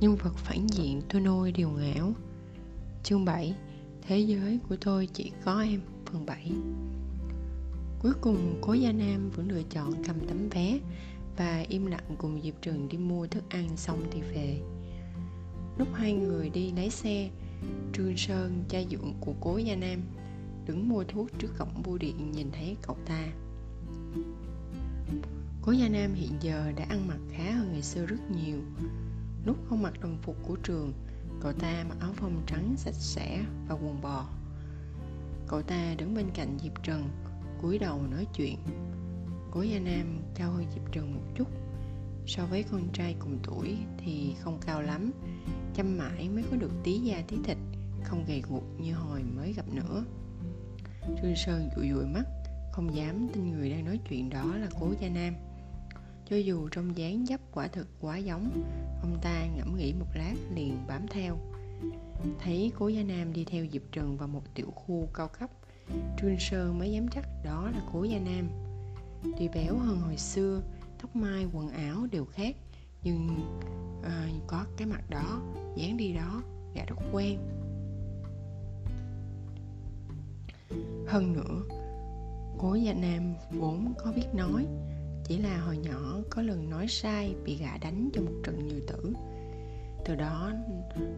nhân vật phản diện tôi nuôi đều ngảo. Chương 7. Thế giới của tôi chỉ có em. Phần 7. Cuối cùng Cố Gia Nam vẫn lựa chọn cầm tấm vé và im lặng cùng Diệp Trần đi mua thức ăn xong thì về. Lúc hai người đi lái xe, Trương Sơn, cha dưỡng của Cố Gia Nam, đứng mua thuốc trước cổng bưu điện nhìn thấy cậu ta. Cố Gia Nam hiện giờ đã ăn mặc khá hơn ngày xưa rất nhiều. Lúc không mặc đồng phục của trường, cậu ta mặc áo phông trắng sạch sẽ và quần bò. Cậu ta đứng bên cạnh Diệp Trần, cúi đầu nói chuyện. Cố Gia Nam cao hơn Diệp Trần một chút. So với con trai cùng tuổi thì không cao lắm, chăm mãi mới có được tí da tí thịt, không gầy guộc như hồi mới gặp nữa. Trương Sơn dụi dụi mắt, không dám tin người đang nói chuyện đó là Cố Gia Nam. Cho dù trong dáng dấp quả thực quá giống, ông ta ngẫm nghĩ một lát liền bám theo. Thấy Cố Gia Nam đi theo Diệp Trần vào một tiểu khu cao cấp, Trương Sơn mới dám chắc đó là Cố Gia Nam. Tuy béo hơn hồi xưa, tóc mai, quần áo đều khác, nhưng có cái mặt đó, dáng đi đó, gã rất quen. Hơn nữa, Cố Gia Nam vốn có biết nói, chỉ là hồi nhỏ có lần nói sai bị gã đánh cho một trận nhiều tử, từ đó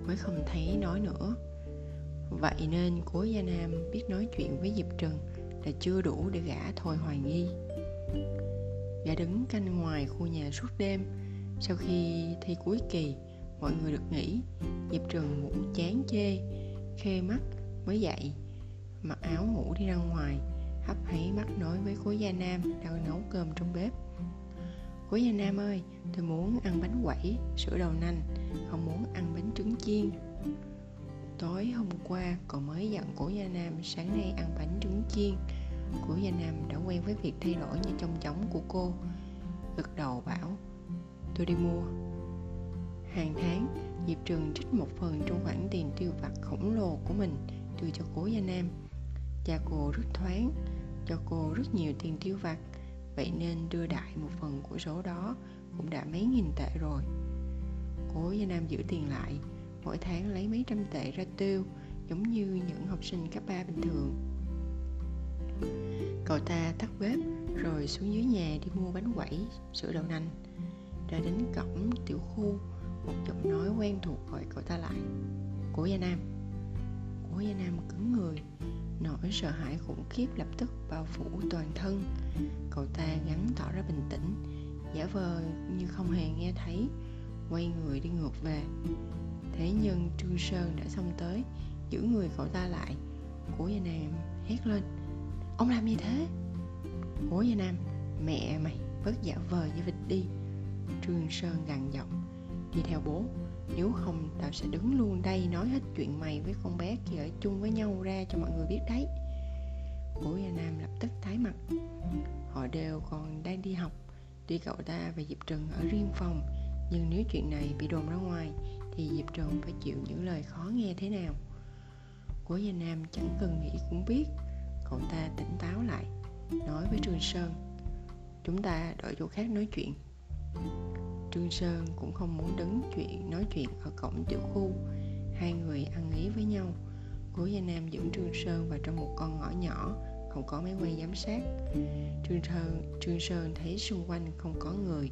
mới không thấy nói nữa. Vậy nên Cố Gia Nam biết nói chuyện với Diệp Trần là chưa đủ để gã thôi hoài nghi. Gã đứng canh ngoài khu nhà suốt đêm. Sau khi thi cuối kỳ, mọi người được nghỉ. Diệp Trường ngủ chán chê, khê mắt mới dậy, mặc áo ngủ đi ra ngoài, hấp háy mắt nói với Cố Gia Nam đang nấu cơm trong bếp. Cố Gia Nam ơi, tôi muốn ăn bánh quẩy, sữa đậu nành, không muốn ăn bánh trứng chiên. Tối hôm qua cậu mới dặn Cố Gia Nam sáng nay ăn bánh trứng chiên. Cố Gia Nam đã quen với việc thay đổi như trong chóng của cô, gật đầu bảo tôi đi mua. Hàng tháng Diệp Trường trích một phần trong khoản tiền tiêu vặt khổng lồ của mình đưa cho Cố Gia Nam. Cha cô rất thoáng, cho cô rất nhiều tiền tiêu vặt, vậy nên đưa đại một phần của số đó cũng đã mấy nghìn tệ rồi. Cố Gia Nam giữ tiền lại, mỗi tháng lấy mấy trăm tệ ra tiêu, giống như những học sinh cấp 3 bình thường. Cậu ta tắt bếp rồi xuống dưới nhà đi mua bánh quẩy, sữa đậu nành. Ra đến cổng tiểu khu, một giọng nói quen thuộc gọi cậu ta lại. Cố Gia Nam. Cố Gia Nam cứng người, nỗi sợ hãi khủng khiếp lập tức bao phủ toàn thân. Cậu ta gắng tỏ ra bình tĩnh, giả vờ như không hề nghe thấy, quay người đi ngược về. Thế nhưng Trương Sơn đã xông tới, giữ người cậu ta lại. Cố Gia Nam hét lên, ông làm gì thế? Cố Gia Nam, mẹ mày, bớt giả vờ như vịt đi. Trương Sơn gằn giọng, đi theo bố, nếu không tao sẽ đứng luôn đây nói hết chuyện mày với con bé kia ở chung với nhau ra cho mọi người biết đấy. Cố Gia Nam lập tức tái mặt. Họ đều còn đang đi học, tuy cậu ta và Diệp Trần ở riêng phòng, nhưng nếu chuyện này bị đồn ra ngoài thì Diệp Trần phải chịu những lời khó nghe thế nào. Cố Gia Nam chẳng cần nghĩ cũng biết. Cậu ta tỉnh táo lại, nói với Trương Sơn, chúng ta đổi chỗ khác nói chuyện. Trương Sơn cũng không muốn nói chuyện ở cổng tiểu khu. Hai người ăn ý với nhau. Cố Gia Nam dẫn Trương Sơn vào trong một con ngõ nhỏ, không có máy quay giám sát. Trương Sơn thấy xung quanh không có người,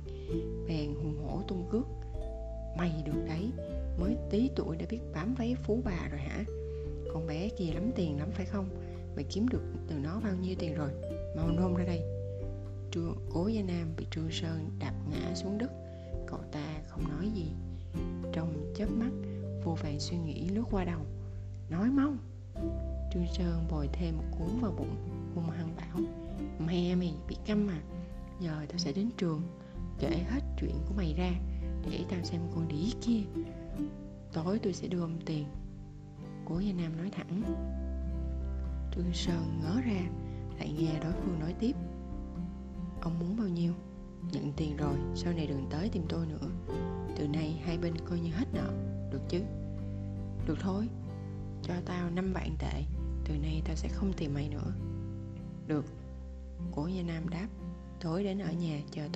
bèn hùng hổ tung cước. Mày được đấy, mới tí tuổi đã biết bám váy phú bà rồi hả? Con bé kia lắm tiền lắm phải không? Mày kiếm được từ nó bao nhiêu tiền rồi? Mau nôn ra đây. Cố Gia Nam bị Trương Sơn đạp ngã xuống đất. Cậu ta không nói gì. Trong chớp mắt, vô vàn suy nghĩ lướt qua đầu. Nói mau. Trương Sơn bồi thêm một cuốn vào bụng, hung hăng bảo, mẹ mày bị câm à? Giờ tao sẽ đến trường, kể hết chuyện của mày ra, để tao xem con đĩ kia. Tối tôi sẽ đưa ông tiền. Cố Gia Nam nói thẳng. Trương Sơn ngớ ra, lại nghe đối phương nói tiếp, ông muốn bao nhiêu? Nhận tiền rồi, sau này đừng tới tìm tôi nữa. Từ nay hai bên coi như hết nợ, được chứ? Được thôi, cho tao 5 vạn tệ, từ nay tao sẽ không tìm mày nữa. Được. Cố Gia Nam đáp, tối đến ở nhà chờ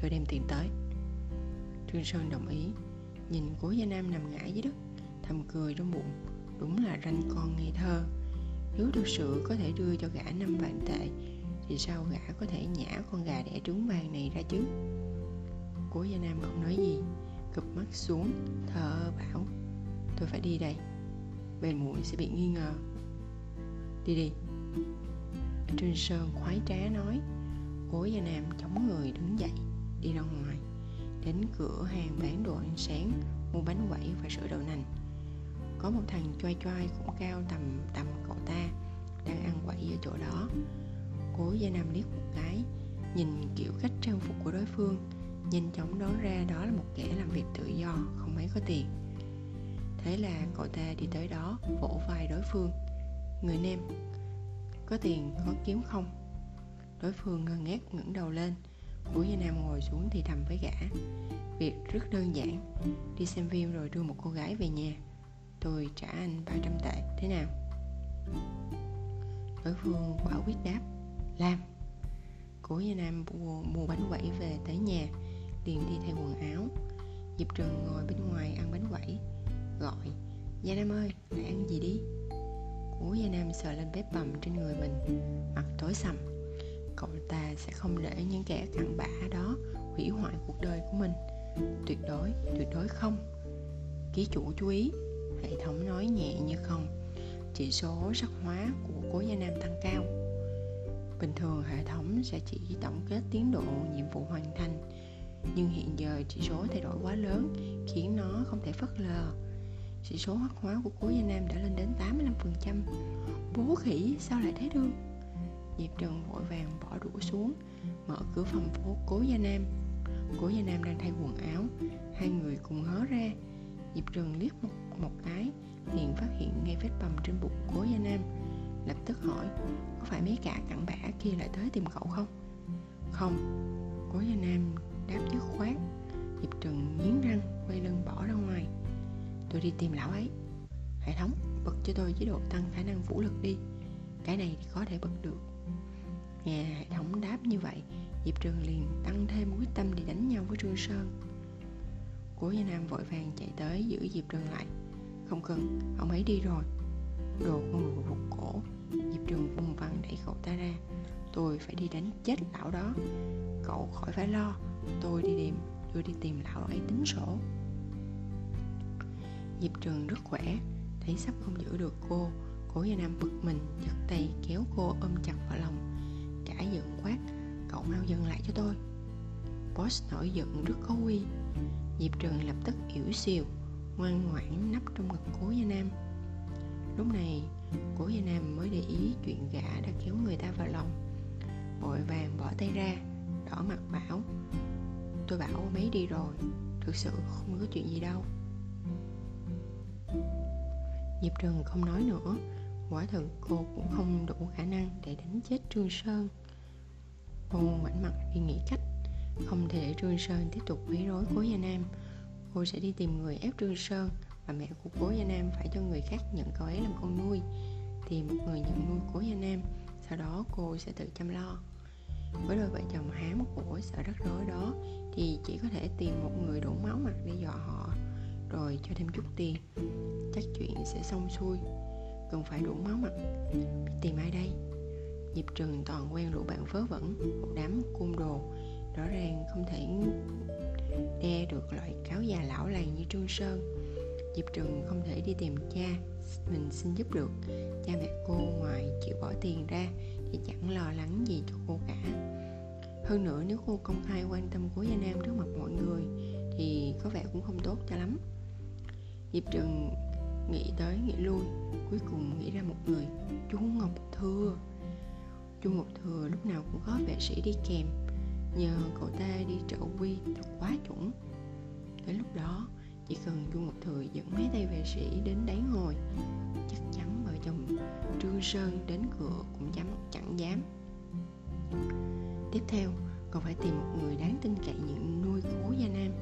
tôi đem tiền tới. Trương Sơn đồng ý, nhìn Cố Gia Nam nằm ngã dưới đất, thầm cười trong bụng, đúng là ranh con ngây thơ. Nếu thực sự có thể đưa cho gã 5 vạn tệ thì sao gã có thể nhả con gà đẻ trứng vàng này ra chứ? Cố Gia Nam không nói gì, cụp mắt xuống, thở bảo, tôi phải đi đây, về muộn sẽ bị nghi ngờ. Đi đi, Trương Sơn khoái trá nói. Cố Gia Nam chống người đứng dậy, đi ra ngoài, đến cửa hàng bán đồ ăn sáng, mua bánh quẩy và sữa đậu nành. Có một thằng choai choai cũng cao tầm cậu ta, đang ăn quẩy ở chỗ đó. Cố Gia Nam liếc một cái, nhìn kiểu cách trang phục của đối phương, nhanh chóng đoán ra đó là một kẻ làm việc tự do, không mấy có tiền. Thế là cậu ta đi tới đó, vỗ vai đối phương. Người Nam, có tiền có kiếm không? Đối phương ngơ ngác ngẩng đầu lên. Cố Gia Nam ngồi xuống thì thầm với gã, việc rất đơn giản, đi xem phim rồi đưa một cô gái về nhà. Tôi trả anh 300 tệ, thế nào? Đối phương quả quyết đáp, làm. Cố Gia Nam mua bánh quẩy về tới nhà, liền đi thay quần áo. Diệp Trần ngồi bên ngoài ăn bánh quẩy, gọi, Gia Nam ơi, lại ăn gì đi? Cố Gia Nam sờ lên vết bầm trên người mình, mặt tối sầm. Cậu ta sẽ không để những kẻ cặn bã đó hủy hoại cuộc đời của mình, tuyệt đối không. Ký chủ chú ý, hệ thống nói nhẹ như không, chỉ số sắc hóa của Cố Gia Nam tăng cao. Bình thường hệ thống sẽ chỉ tổng kết tiến độ nhiệm vụ hoàn thành, nhưng hiện giờ chỉ số thay đổi quá lớn khiến nó không thể phớt lờ. Chỉ số hắc hóa của Cố Gia Nam đã lên đến 85%. Bố khỉ, sao lại thế đương? Diệp Trần vội vàng bỏ đũa xuống, mở cửa phòng phố Cố Gia Nam. Cố Gia Nam đang thay quần áo, hai người cùng hớ ra. Diệp Trần liếc một cái, liền phát hiện ngay vết bầm trên bụng Cố Gia Nam, lập tức hỏi, có phải mấy cả cặn bã kia lại tới tìm cậu không? Không, Cố Gia Nam đáp dứt khoát. Diệp Trần nghiến răng, quay lưng bỏ ra ngoài. Tôi đi tìm lão ấy. Hệ thống, bật cho tôi chế độ tăng khả năng vũ lực đi, cái này thì có thể bật được. Nghe hệ thống đáp như vậy, Diệp Trường liền tăng thêm quyết tâm để đánh nhau với Trương Sơn. Cố Gia Nam vội vàng chạy tới giữ Diệp Trường lại. Không cần, ông ấy đi rồi. Đồ con rụt cổ, Diệp Trường vùng vằng đẩy cậu ta ra. Tôi phải đi đánh chết lão đó. Cậu khỏi phải lo, tôi đi tìm lão ấy tính sổ. Diệp Trường rất khỏe, thấy sắp không giữ được cô, Cố Gia Nam bực mình, giật tay kéo cô ôm chặt vào lòng, cả giận quát, cậu mau dừng lại cho tôi. Boss nổi giận rất có uy. Diệp Trường lập tức ỉu xìu, ngoan ngoãn nấp trong ngực Cố Gia Nam. Lúc này, Cố Gia Nam mới để ý chuyện gã đã kéo người ta vào lòng, vội vàng bỏ tay ra, đỏ mặt bảo, tôi bảo ông ấy đi rồi, thực sự không có chuyện gì đâu. Diệp Trần không nói nữa, quả thực cô cũng không đủ khả năng để đánh chết Trương Sơn. Cô ngoảnh mặt đi nghĩ cách, không thể để Trương Sơn tiếp tục quấy rối Cố Gia Nam. Cô sẽ đi tìm người ép Trương Sơn và mẹ của Cố Gia Nam phải cho người khác nhận cậu ấy làm con nuôi, tìm một người nhận nuôi Cố Gia Nam, sau đó cô sẽ tự chăm lo. Với đôi vợ chồng hám của sợ rắc rối đó thì chỉ có thể tìm một người đủ máu mặt để dọa họ, rồi cho thêm chút tiền, chắc chuyện sẽ xong xuôi. Cần phải đủ máu mặt, biết tìm ai đây? Diệp Trần toàn quen lũ bạn vớ vẩn, một đám côn đồ, rõ ràng không thể đe được loại cáo già lão làng như Trương Sơn. Diệp Trần không thể đi tìm cha mình xin giúp được, cha mẹ cô ngoài chịu bỏ tiền ra thì chẳng lo lắng gì cho cô cả. Hơn nữa, nếu cô công khai quan tâm Cố Gia Nam trước mặt mọi người thì có vẻ cũng không tốt cho lắm. Diệp Trần nghĩ tới nghĩ lui, cuối cùng nghĩ ra một người, Chu Ngọc Thừa. Chu Ngọc Thừa lúc nào cũng có vệ sĩ đi kèm, nhờ cậu ta đi trợ uy thật quá chuẩn. Tới lúc đó, chỉ cần Chu Ngọc Thừa dẫn mấy tay vệ sĩ đến đáy ngồi, chắc chắn vợ chồng Trương Sơn đến cửa cũng chẳng dám. Tiếp theo, còn phải tìm một người đáng tin cậy nhận nuôi Cố Gia Nam.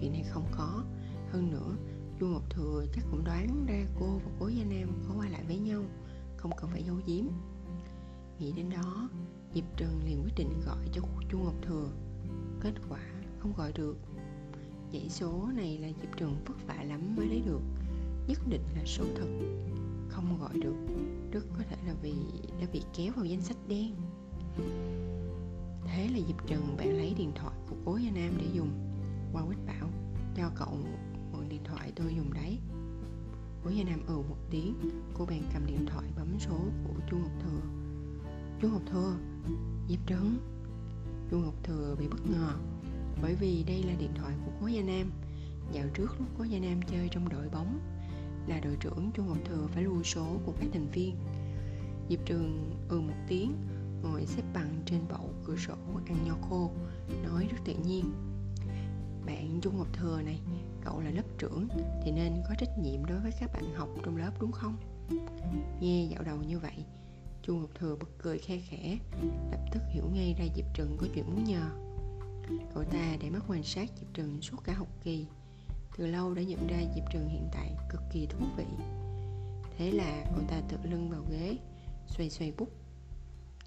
Chuyện này không có. Hơn nữa, Chu Ngọc Thừa chắc cũng đoán ra cô và Cố Gia Nam có qua lại với nhau, không cần phải giấu giếm. Nghĩ đến đó, Diệp Trần liền quyết định gọi cho Chu Ngọc Thừa. Kết quả không gọi được. Dãy số này là Diệp Trường vất vả lắm mới lấy được, nhất định là số thật. Không gọi được, rất có thể là vì đã bị kéo vào danh sách đen. Thế là Diệp Trần bạn lấy điện thoại của Cố Gia Nam để dùng. Qua Quýt bảo, cho cậu mượn điện thoại tôi dùng đấy. Cố Gia Nam một tiếng. Cô bạn cầm điện thoại bấm số của Chu Ngọc Thừa. Chu Ngọc Thừa, Diệp Trần. Chu Ngọc Thừa bị bất ngờ, bởi vì đây là điện thoại của Cố Gia Nam. Dạo trước lúc Cố Gia Nam chơi trong đội bóng, là đội trưởng Chu Ngọc Thừa phải lưu số của các thành viên. Diệp Trường một tiếng, ngồi xếp bằng trên bậu cửa sổ ăn nho khô, nói rất tự nhiên. Bạn Chu Ngọc Thừa này, cậu là lớp trưởng thì nên có trách nhiệm đối với các bạn học trong lớp đúng không? Nghe dạo đầu như vậy, Chu Ngọc Thừa bật cười khe khẽ, lập tức hiểu ngay ra Diệp Trần có chuyện muốn nhờ. Cậu ta để mắt quan sát Diệp Trần suốt cả học kỳ, từ lâu đã nhận ra Diệp Trần hiện tại cực kỳ thú vị. Thế là cậu ta tựa lưng vào ghế, xoay xoay bút.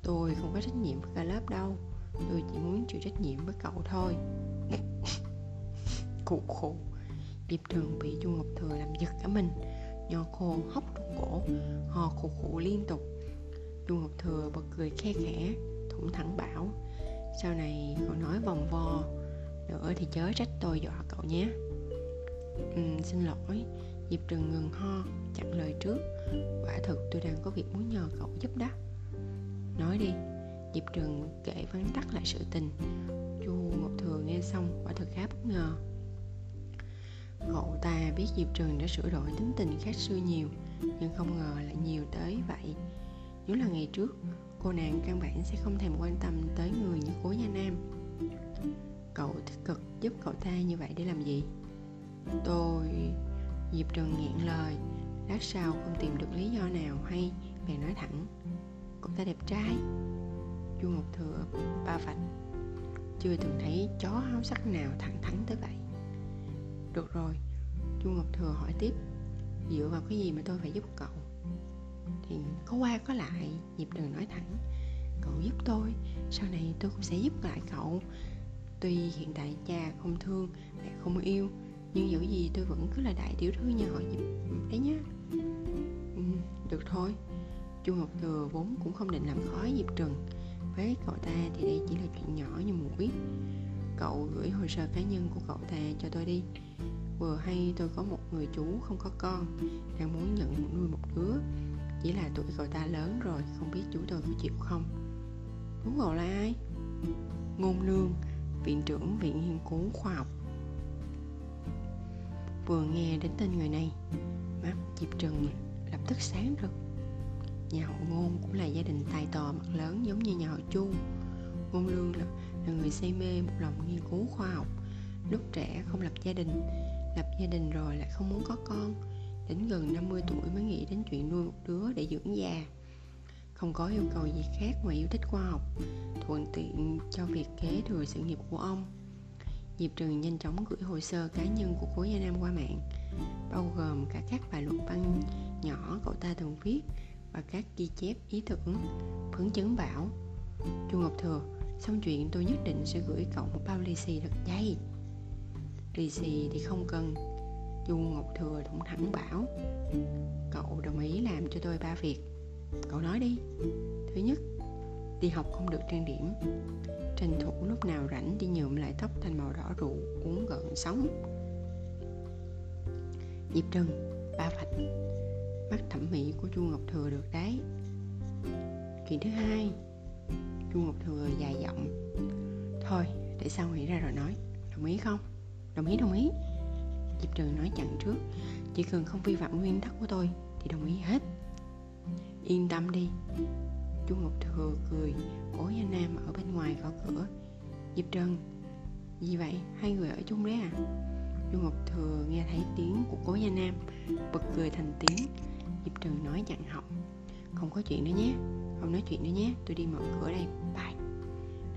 Tôi không có trách nhiệm với cả lớp đâu, tôi chỉ muốn chịu trách nhiệm với cậu thôi. Cụ khổ. Diệp Trần bị Chu Ngọc Thừa làm giật cả mình, nho khô hốc trong cổ, ho khụ khụ liên tục. Chu Ngọc Thừa bật cười khe khẽ, thủng thẳng bảo, sau này cậu nói vòng vo nữa thì chớ trách tôi dọa cậu nhé. Xin lỗi. Diệp Trần ngừng ho, chặn lời trước. Quả thực tôi đang có việc muốn nhờ cậu giúp đó. Nói đi. Diệp Trần kể vắn tắt lại sự tình. Chu Ngọc Thừa nghe xong quả thực khá bất ngờ. Cậu ta biết Diệp Trần đã sửa đổi tính tình khác xưa nhiều, nhưng không ngờ lại nhiều tới vậy. Nếu là ngày trước, cô nàng căn bản sẽ không thèm quan tâm tới người như Cố Gia Nam. Cậu tích cực giúp cậu ta như vậy để làm gì? Tôi... Diệp Trần nghẹn lời. Lát sau không tìm được lý do nào hay, bèn nói thẳng, cậu ta đẹp trai. Chu Ngọc Thừa ba vạch, chưa từng thấy chó háo sắc nào thẳng thắn tới vậy. Được rồi, Chu Ngọc Thừa hỏi tiếp, dựa vào cái gì mà tôi phải giúp cậu? Thì có qua có lại, Diệp Trần nói thẳng, cậu giúp tôi, sau này tôi cũng sẽ giúp lại cậu. Tuy hiện tại cha không thương, mẹ không yêu, nhưng dẫu gì tôi vẫn cứ là đại tiểu thư nhà họ Diệp đấy nhá. Được thôi. Chu Ngọc Thừa vốn cũng không định làm khó Diệp Trần, với cậu ta thì đây chỉ là chuyện nhỏ như muỗi. Cậu gửi hồ sơ cá nhân của cậu ta cho tôi đi. Vừa hay tôi có một người chú không có con, đang muốn nhận nuôi một đứa, chỉ là tuổi cậu ta lớn rồi, không biết chú tôi có chịu không. Chú cậu là ai? Ngôn Lương, viện trưởng Viện Nghiên cứu Khoa học. Vừa nghe đến tên người này, mắt Diệp Trần lập tức sáng rực. Nhà họ Ngôn cũng là gia đình tài to mặt lớn giống như nhà họ Chu. Ngôn Lương là người say mê một lòng nghiên cứu khoa học. Lúc trẻ không lập gia đình rồi lại không muốn có con, đến gần 50 tuổi mới nghĩ đến chuyện nuôi một đứa để dưỡng già. Không có yêu cầu gì khác ngoài yêu thích khoa học, thuận tiện cho việc kế thừa sự nghiệp của ông. Diệp Trần nhanh chóng gửi hồ sơ cá nhân của Cố Gia Nam qua mạng, bao gồm cả các bài luận văn nhỏ cậu ta từng viết và các ghi chép ý tưởng. Phấn chấn bảo, Chu Ngọc Thừa, xong chuyện tôi nhất định sẽ gửi cậu một bao lì xì thật dày. Lì xì thì không cần. Chu Ngọc Thừa thủng thẳng bảo, cậu đồng ý làm cho tôi 3 việc. Cậu nói đi. Thứ nhất, đi học không được trang điểm, tranh thủ lúc nào rảnh đi nhuộm lại tóc thành màu đỏ rượu, uống gợn sóng. Diệp Trần ba vạch, mắt thẩm mỹ của Chu Ngọc Thừa được đấy. Chuyện thứ hai, Chu Ngọc Thừa dài giọng, thôi để sau nghĩ ra rồi nói, đồng ý không? Đồng ý. Diệp Trần nói chặn trước, chỉ cần không vi phạm nguyên tắc của tôi thì đồng ý hết. Yên tâm đi. Chu Ngọc Thừa cười. Cố Gia Nam ở bên ngoài gõ cửa. Diệp Trần, gì vậy? Hai người ở chung đấy à? Chu Ngọc Thừa nghe thấy tiếng của Cố Gia Nam, bật cười thành tiếng. Diệp Trần nói dặn học, không có chuyện nữa nhé, không nói chuyện nữa nhé, tôi đi mở cửa đây, bye.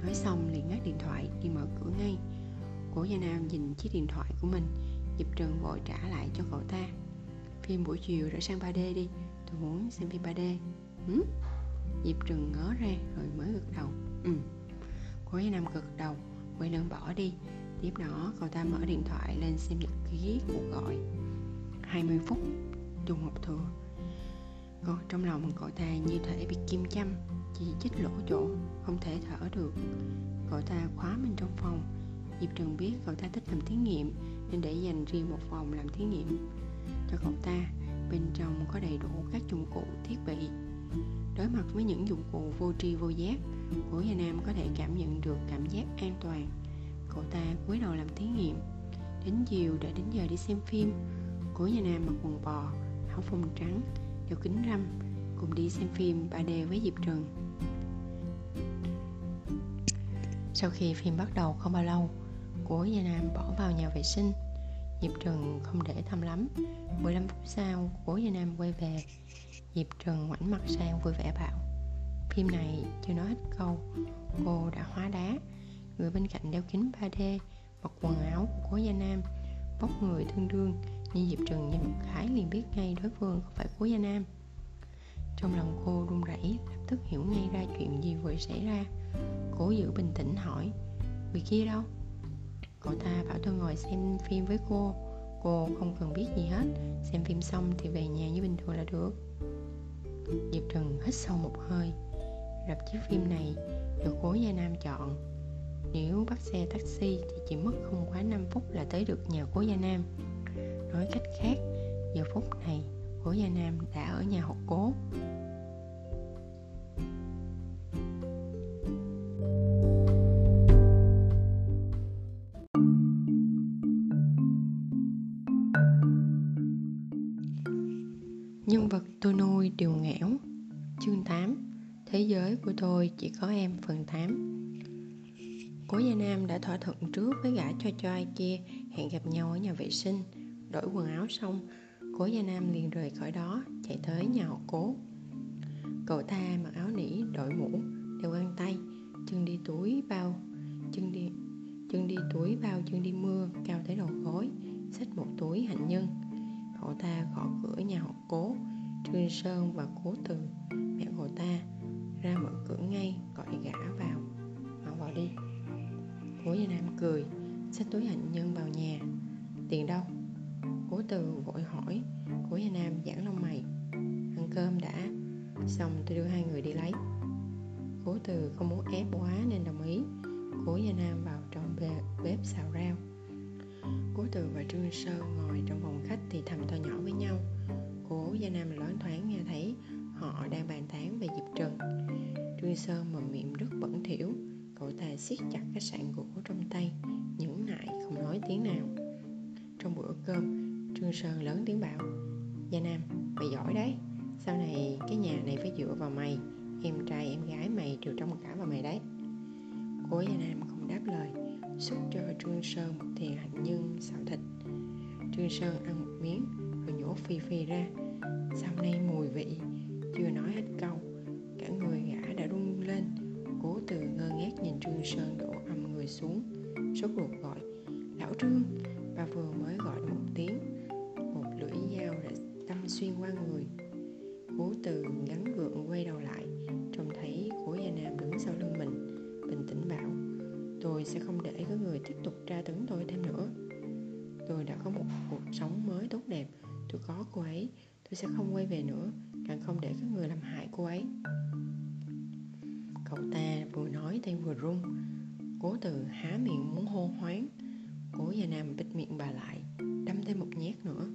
Nói xong liền ngắt điện thoại, đi mở cửa ngay. Cố Gia Nam nhìn chiếc điện thoại của mình, Diệp Trần vội trả lại cho cậu ta. Phim buổi chiều đổi sang 3D đi, tôi muốn xem phim 3D. Diệp Trần ngớ ra rồi mới gật đầu. Cố Gia Nam gật đầu, quay lưng bỏ đi. Tiếp đó cậu ta mở điện thoại lên xem nhật ký cuộc gọi 20 phút Chu Ngọc Thừa. Còn trong lòng cậu ta như thể bị kim châm, chỉ chích lỗ chỗ, không thể thở được. Cậu ta khóa mình trong phòng. Diệp Trần biết cậu ta thích làm thí nghiệm nên để dành riêng một phòng làm thí nghiệm cho cậu ta. Bên trong có đầy đủ các dụng cụ thiết bị. Đối mặt với những dụng cụ vô tri vô giác, Cố Gia Nam có thể cảm nhận được cảm giác an toàn. Cậu ta cúi đầu làm thí nghiệm. Đến chiều đã đến giờ đi xem phim. Cố Gia Nam mặc quần bò, áo phông trắng, đeo kính râm, cùng đi xem phim 3D với Diệp Trần. Sau khi phim bắt đầu không bao lâu, Cố Gia Nam bỏ vào nhà vệ sinh. Diệp Trần không để tâm lắm. 15 phút sau, Cố Gia Nam quay về. Diệp Trần ngoảnh mặt sang vui vẻ bảo: "Phim này chưa nói hết câu, cô đã hóa đá." Người bên cạnh đeo kính 3D, mặc quần áo của Cố Gia Nam, vóc người tương đương, nhưng Diệp Trần nhìn một cái liền biết ngay đối phương không phải Cố Gia Nam. Trong lòng cô run rẩy, lập tức hiểu ngay ra chuyện gì vừa xảy ra. Cố giữ bình tĩnh hỏi: "Người kia đâu?" "Cậu ta bảo tôi ngồi xem phim với cô. Cô không cần biết gì hết, xem phim xong thì về nhà như bình thường là được." Diệp Trần hít sâu một hơi. Rạp chiếu phim này được Cố Gia Nam chọn. Nếu bắt xe taxi thì chỉ mất không quá 5 phút là tới được nhà Cố Gia Nam. Nói cách khác, giờ phút này Cố Gia Nam đã ở nhà họ Cố. Nhân vật tôi nuôi đều ngẻo. Chương 8: Thế giới của tôi chỉ có em, phần 8. Cố Gia Nam đã thỏa thuận trước với gã cho ai kia hẹn gặp nhau ở nhà vệ sinh. Đổi quần áo xong, Cố Gia Nam liền rời khỏi đó, chạy tới nhà họ Cố. Cậu ta mặc áo nỉ, đội mũ, đeo găng tay, chân đi túi bao, chân đi mưa cao tới đầu gối, xách một túi hạnh nhân. Cậu ta gõ cửa nhà họ Cố. Trương Sơn và Cố Từ, mẹ cậu ta, ra mở cửa ngay, gọi gã vào. "Mau vào đi." Cố Gia Nam cười, xách túi hạnh nhân vào nhà. "Tiền đâu?" Cố Từ vội hỏi. Cố Gia Nam giãn lông mày. "Ăn cơm đã, xong tôi đưa hai người đi lấy." Cố Từ không muốn ép quá nên đồng ý. Cố Gia Nam vào trong bếp xào rau. Cố Từ và Trương Sơn ngồi trong phòng khách thì thầm to nhỏ với nhau. Cố Gia Nam loáng thoáng nghe thấy họ đang bàn tán về Diệp Trần. Trương Sơn mở miệng rất bẩn thỉu. Cậu ta siết chặt cái sạn gỗ trong tay, nhẫn nại không nói tiếng nào. Trong bữa cơm, Trương Sơn lớn tiếng bảo: "Gia Nam, mày giỏi đấy. Sau này cái nhà này phải dựa vào mày. Em trai em gái mày đều trông cả vào mày đấy." Cố Gia Nam không đáp lời, xúc cho Trương Sơn một thìa hạnh nhân xào thịt. Trương Sơn ăn một miếng rồi nhổ phì phì ra. "Sao nay mùi vị." Chưa nói hết câu, cả người gã đã run lên. Cố Từ ngơ ngác nhìn Trương Sơn đổ ầm người xuống, sốt ruột gọi: "Lão Trương!" Bà vừa mới gọi một tiếng, một lưỡi dao đã đâm xuyên qua người. Cố Từ gắng gượng quay đầu lại, trông thấy Cố Gia Nam đứng sau lưng mình, bình tĩnh bảo: "Tôi sẽ không để các người tiếp tục tra tấn tôi thêm nữa. Tôi đã có một cuộc sống mới tốt đẹp. Tôi có cô ấy, tôi sẽ không quay về nữa, càng không để các người làm hại cô ấy." Cậu ta vừa nói tay vừa run. Cố Từ há miệng muốn hô hoáng. Cố Gia Nam bịt miệng bà lại, đâm thêm một nhát nữa.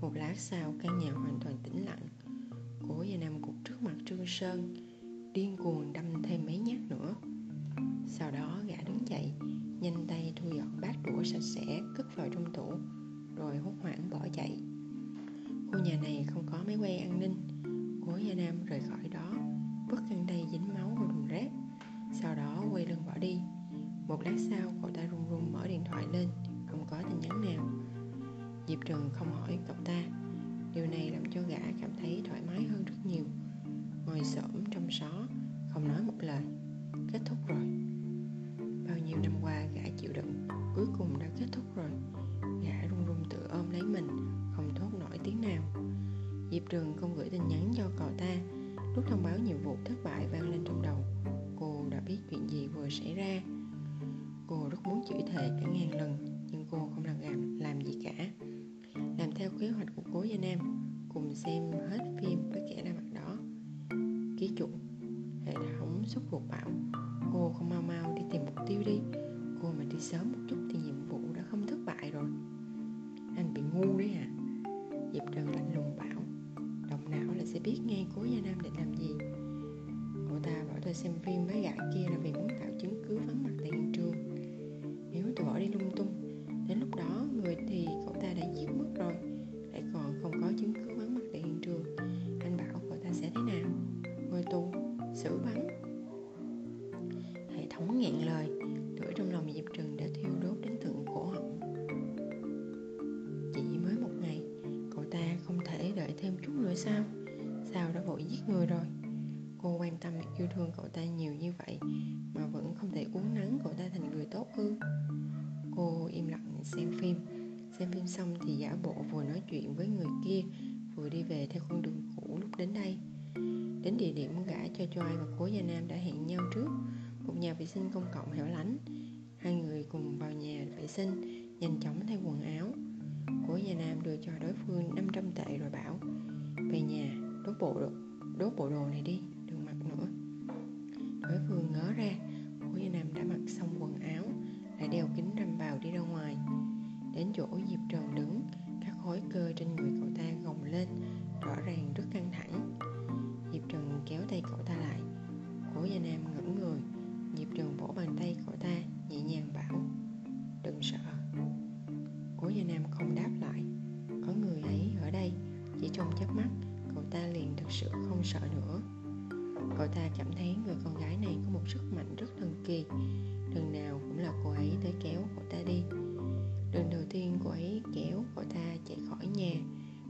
Một lát sau, căn nhà hoàn toàn tĩnh lặng. Cố Gia Nam cục trước mặt Trương Sơn, điên cuồng đâm thêm mấy nhát nữa. Sau đó gã đứng dậy, nhanh tay thu dọn bát đũa sạch sẽ, cất vào trong tủ, rồi hốt hoảng bỏ chạy. Khu nhà này không có máy quay an ninh. Cố Gia Nam rời khỏi đó, vứt găng tay dính máu vào thùng rác, sau đó quay lưng bỏ đi. Một lát sau, cậu ta run run mở điện thoại lên, không có tin nhắn nào. Diệp Trần không hỏi cậu ta. Điều này làm cho gã cảm thấy thoải mái hơn rất nhiều. Ngồi xổm trong xó, không nói một lời. Kết thúc rồi. Bao nhiêu năm qua gã chịu đựng, cuối cùng đã kết thúc rồi. Gã run run tự ôm lấy mình, không thốt nổi tiếng nào. Diệp Trần không gửi tin nhắn cho cậu ta. Lúc thông báo nhiệm vụ thất bại vang lên trong đầu, cô đã biết chuyện gì vừa xảy ra. Cô rất muốn chửi thề cả ngàn lần, nhưng cô không làm gì cả. Làm theo kế hoạch của Cố Gia Nam, cùng xem hết phim với kẻ đa mặt đó. Ký chủ, hệ thống sốt ruột bảo cô không mau đi tìm mục tiêu đi, cô mà đi sớm một chút thì nhiệm vụ đã không thất bại rồi. Anh bị ngu đấy à? Diệp Trần lạnh lùng bảo, động não là sẽ biết ngay Cố Gia Nam định làm gì. Cô ta bỏ tôi xem phim với gã kia là vì muốn tạo chứng cứ vắng mặt tại hiện trường. Nếu tôi bỏ đi lung tung, đến lúc đó người thì cậu ta đã giết mất rồi, lại còn không có chứng cứ vắng mặt tại hiện trường. Anh bảo cậu ta sẽ thế nào? Ngồi tù, xử bắn. Hệ thống nghẹn lời, lửa trong lòng Diệp Trần đã thiêu đốt đến tận cổ họng. Chỉ mới một ngày, cậu ta không thể đợi thêm chút nữa sao? Sao đã vội giết người rồi? Cô quan tâm yêu thương cậu ta nhiều như vậy mà vẫn không thể uốn nắn cậu ta thành người tốt ư? Cô im lặng xem phim xong thì giả bộ vừa nói chuyện với người kia, vừa đi về theo con đường cũ lúc đến đây. Đến địa điểm gã cho Choi và Cố Gia Nam đã hẹn nhau trước, một nhà vệ sinh công cộng hẻo lánh. Hai người cùng vào nhà vệ sinh, nhanh chóng thay quần áo. Cố Gia Nam đưa cho đối phương 500 tệ rồi bảo, về nhà đốt bộ đồ này đi, đừng mặc nữa. Đối phương ngớ ra, Cố Gia Nam đã mặc xong quần áo, lại đeo kính râm vào đi ra ngoài. Đến chỗ Diệp Trần đứng, các khối cơ trên người cậu ta gồng lên, rõ ràng rất căng thẳng. Diệp Trần kéo tay cậu ta lại. Cố Gia Nam ngẩng người, Diệp Trần vỗ bàn tay cậu ta, nhẹ nhàng bảo, đừng sợ. Cố Gia Nam không đáp lại. Có người ấy ở đây, chỉ trong chớp mắt cậu ta liền thực sự không sợ nữa. Cậu ta cảm thấy người con gái này có một sức mạnh rất thần kỳ, lần nào cũng là cô ấy tới kéo cậu ta đi. Lần đầu tiên cô ấy kéo cậu ta chạy khỏi nhà,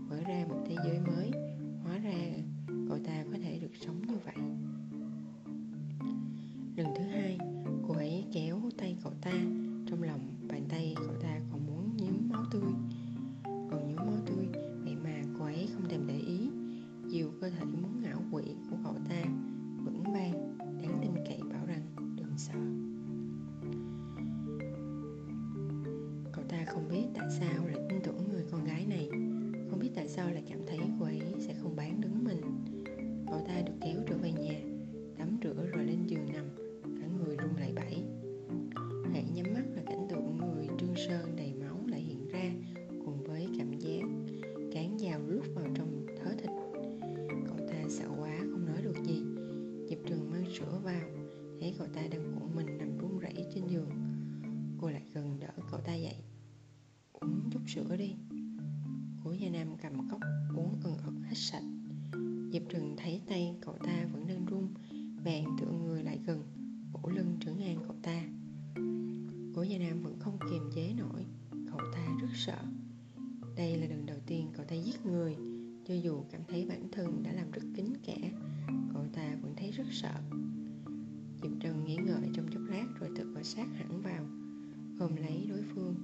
mở ra một thế giới mới. Hóa ra cậu ta có thể được sống như vậy. Lần thứ hai, cô ấy kéo tay cậu ta, trong lòng bàn tay cậu ta còn muốn nhuốm máu tươi. Vậy mà cô ấy không thèm để ý, dìu cơ thể muốn ngạo quỷ của cậu ta vững vàng, đáng tin cậy bảo rằng đừng sợ. Cậu ta không biết tại sao lại tin tưởng người con gái này, không biết tại sao lại cảm thấy cô ấy sẽ không bán đứng mình. Cậu ta được kéo trở về nhà, tắm rửa rồi lên giường nằm, cả người run lẩy bẩy. Hãy nhắm mắt là cảnh tượng người Trương Sơn đầy máu lại hiện ra, cùng với cảm giác cán dao lút vào trong thớ thịt. Cậu ta sợ quá không nói được gì. Diệp Trường mang sữa vào, thấy cậu ta đang cuộn mình nằm run rẩy trên giường. Cô lại gần đỡ cậu ta dậy, uống chút sữa đi. Cố Gia Nam cầm cốc uống ừng ực hết sạch. Diệp Trường thấy tay cậu ta vẫn đang run, bèn tựa người lại gần, vỗ lưng trấn an cậu ta. Cố Gia Nam vẫn không kiềm chế nổi, cậu ta rất sợ. Đây là lần đầu tiên cậu ta giết người, cho dù cảm thấy bản thân đã làm rất kín kẽ, cậu ta vẫn thấy rất sợ. Diệp Trần nghĩ ngợi trong chốc lát rồi tự vào sát hẳn vào, ôm lấy đối phương.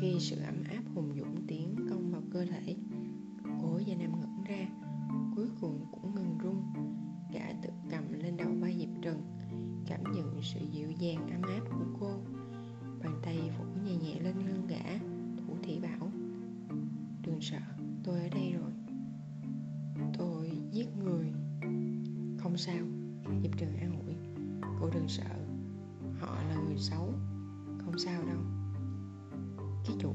Khi sự ấm áp hùng dũng tiến công vào cơ thể, Cố Gia Nam ngẩn ra, cuối cùng cũng ngừng run. Gã tự cầm lên đầu vai Diệp Trần, cảm nhận sự dịu dàng ấm áp của cô. Bàn tay vỗ nhẹ nhẹ lên lưng gã, thủ thỉ bảo, đừng sợ, tôi ở đây rồi. Tôi giết người. Không sao, Diệp Trường an ủi, cô đừng sợ, họ là người xấu. Không sao đâu. Ký chủ,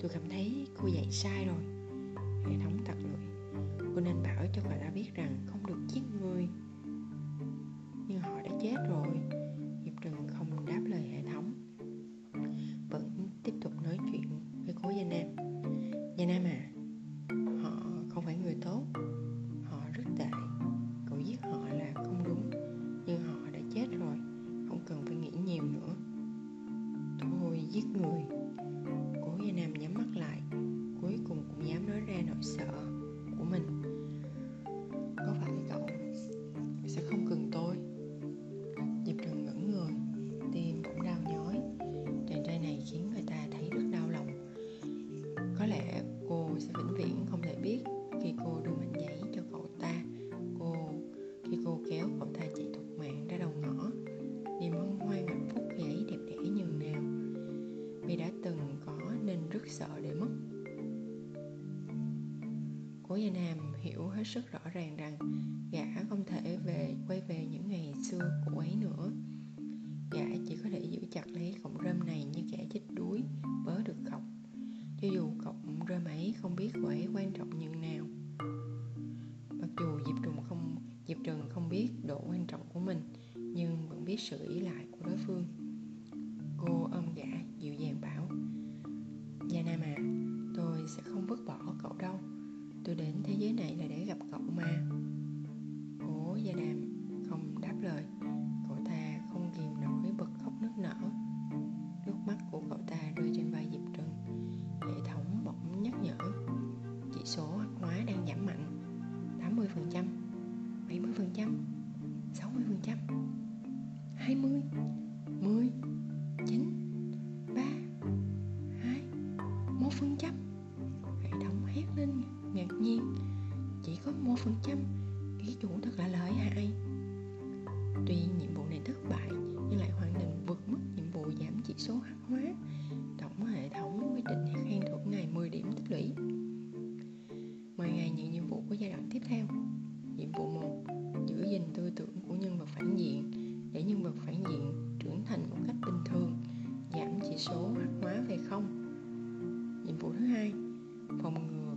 tôi cảm thấy cô dạy sai rồi. Hệ thống tặc lưỡi, cô nên bảo cho họ đã biết rằng không được giết người. Nhưng họ đã chết rồi. Diệp Trường không đáp lời hệ thống, vẫn tiếp tục nói chuyện với Cố Gia Nam. Gia Nam à, họ không phải người tốt, họ rất tệ. Cậu giết họ là không đúng, nhưng họ đã chết rồi, không cần phải nghĩ nhiều nữa. Thôi giết người. Cố Gia Nam nhắm mắt lại, cuối cùng cũng dám nói ra nỗi sợ của mình. Có phải cậu sẽ không cần tôi? Diệp rất rõ ràng rằng gã không thể quay về những ngày xưa của ấy nữa. Gã chỉ có thể giữ chặt lấy cọng rơm này như kẻ chết đuối vớ được cọc, cho dù cọng rơm ấy không biết của ấy quan trọng như nào. Mặc dù Diệp Trần không biết độ quan trọng của mình, nhưng vẫn biết sự ý lại của đối phương. Cô ôm gã dịu dàng bảo: Gia Nam à, tôi sẽ không vứt bỏ cậu đâu. Tôi đến thế giới này là để gặp cậu mà. Cố Gia Nam không đáp lời. Cậu ta không kìm nổi bật khóc nức nở. Nước mắt của cậu ta rơi trên vai Diệp Trần. Hệ thống bỗng nhắc nhở: chỉ số hắc hóa đang giảm mạnh, 80%, 70%, 60%, 20%, 10%, 9%, 3%, 2%, 1%. Hệ thống hét lên ngạc nhiên: chỉ có 1%, ký chủ thật là lợi hại. Tuy nhiệm vụ này thất bại, nhưng lại hoàn thành vượt mức nhiệm vụ giảm chỉ số hắc hóa. Tổng hệ thống quyết định khen thưởng ngày 10 điểm tích lũy. Mời ngày nhận nhiệm vụ của giai đoạn tiếp theo. Nhiệm vụ 1: giữ gìn tư tưởng của nhân vật phản diện để nhân vật phản diện trưởng thành một cách bình thường, giảm chỉ số hắc hóa về 0. Nhiệm vụ thứ 2: phòng ngừa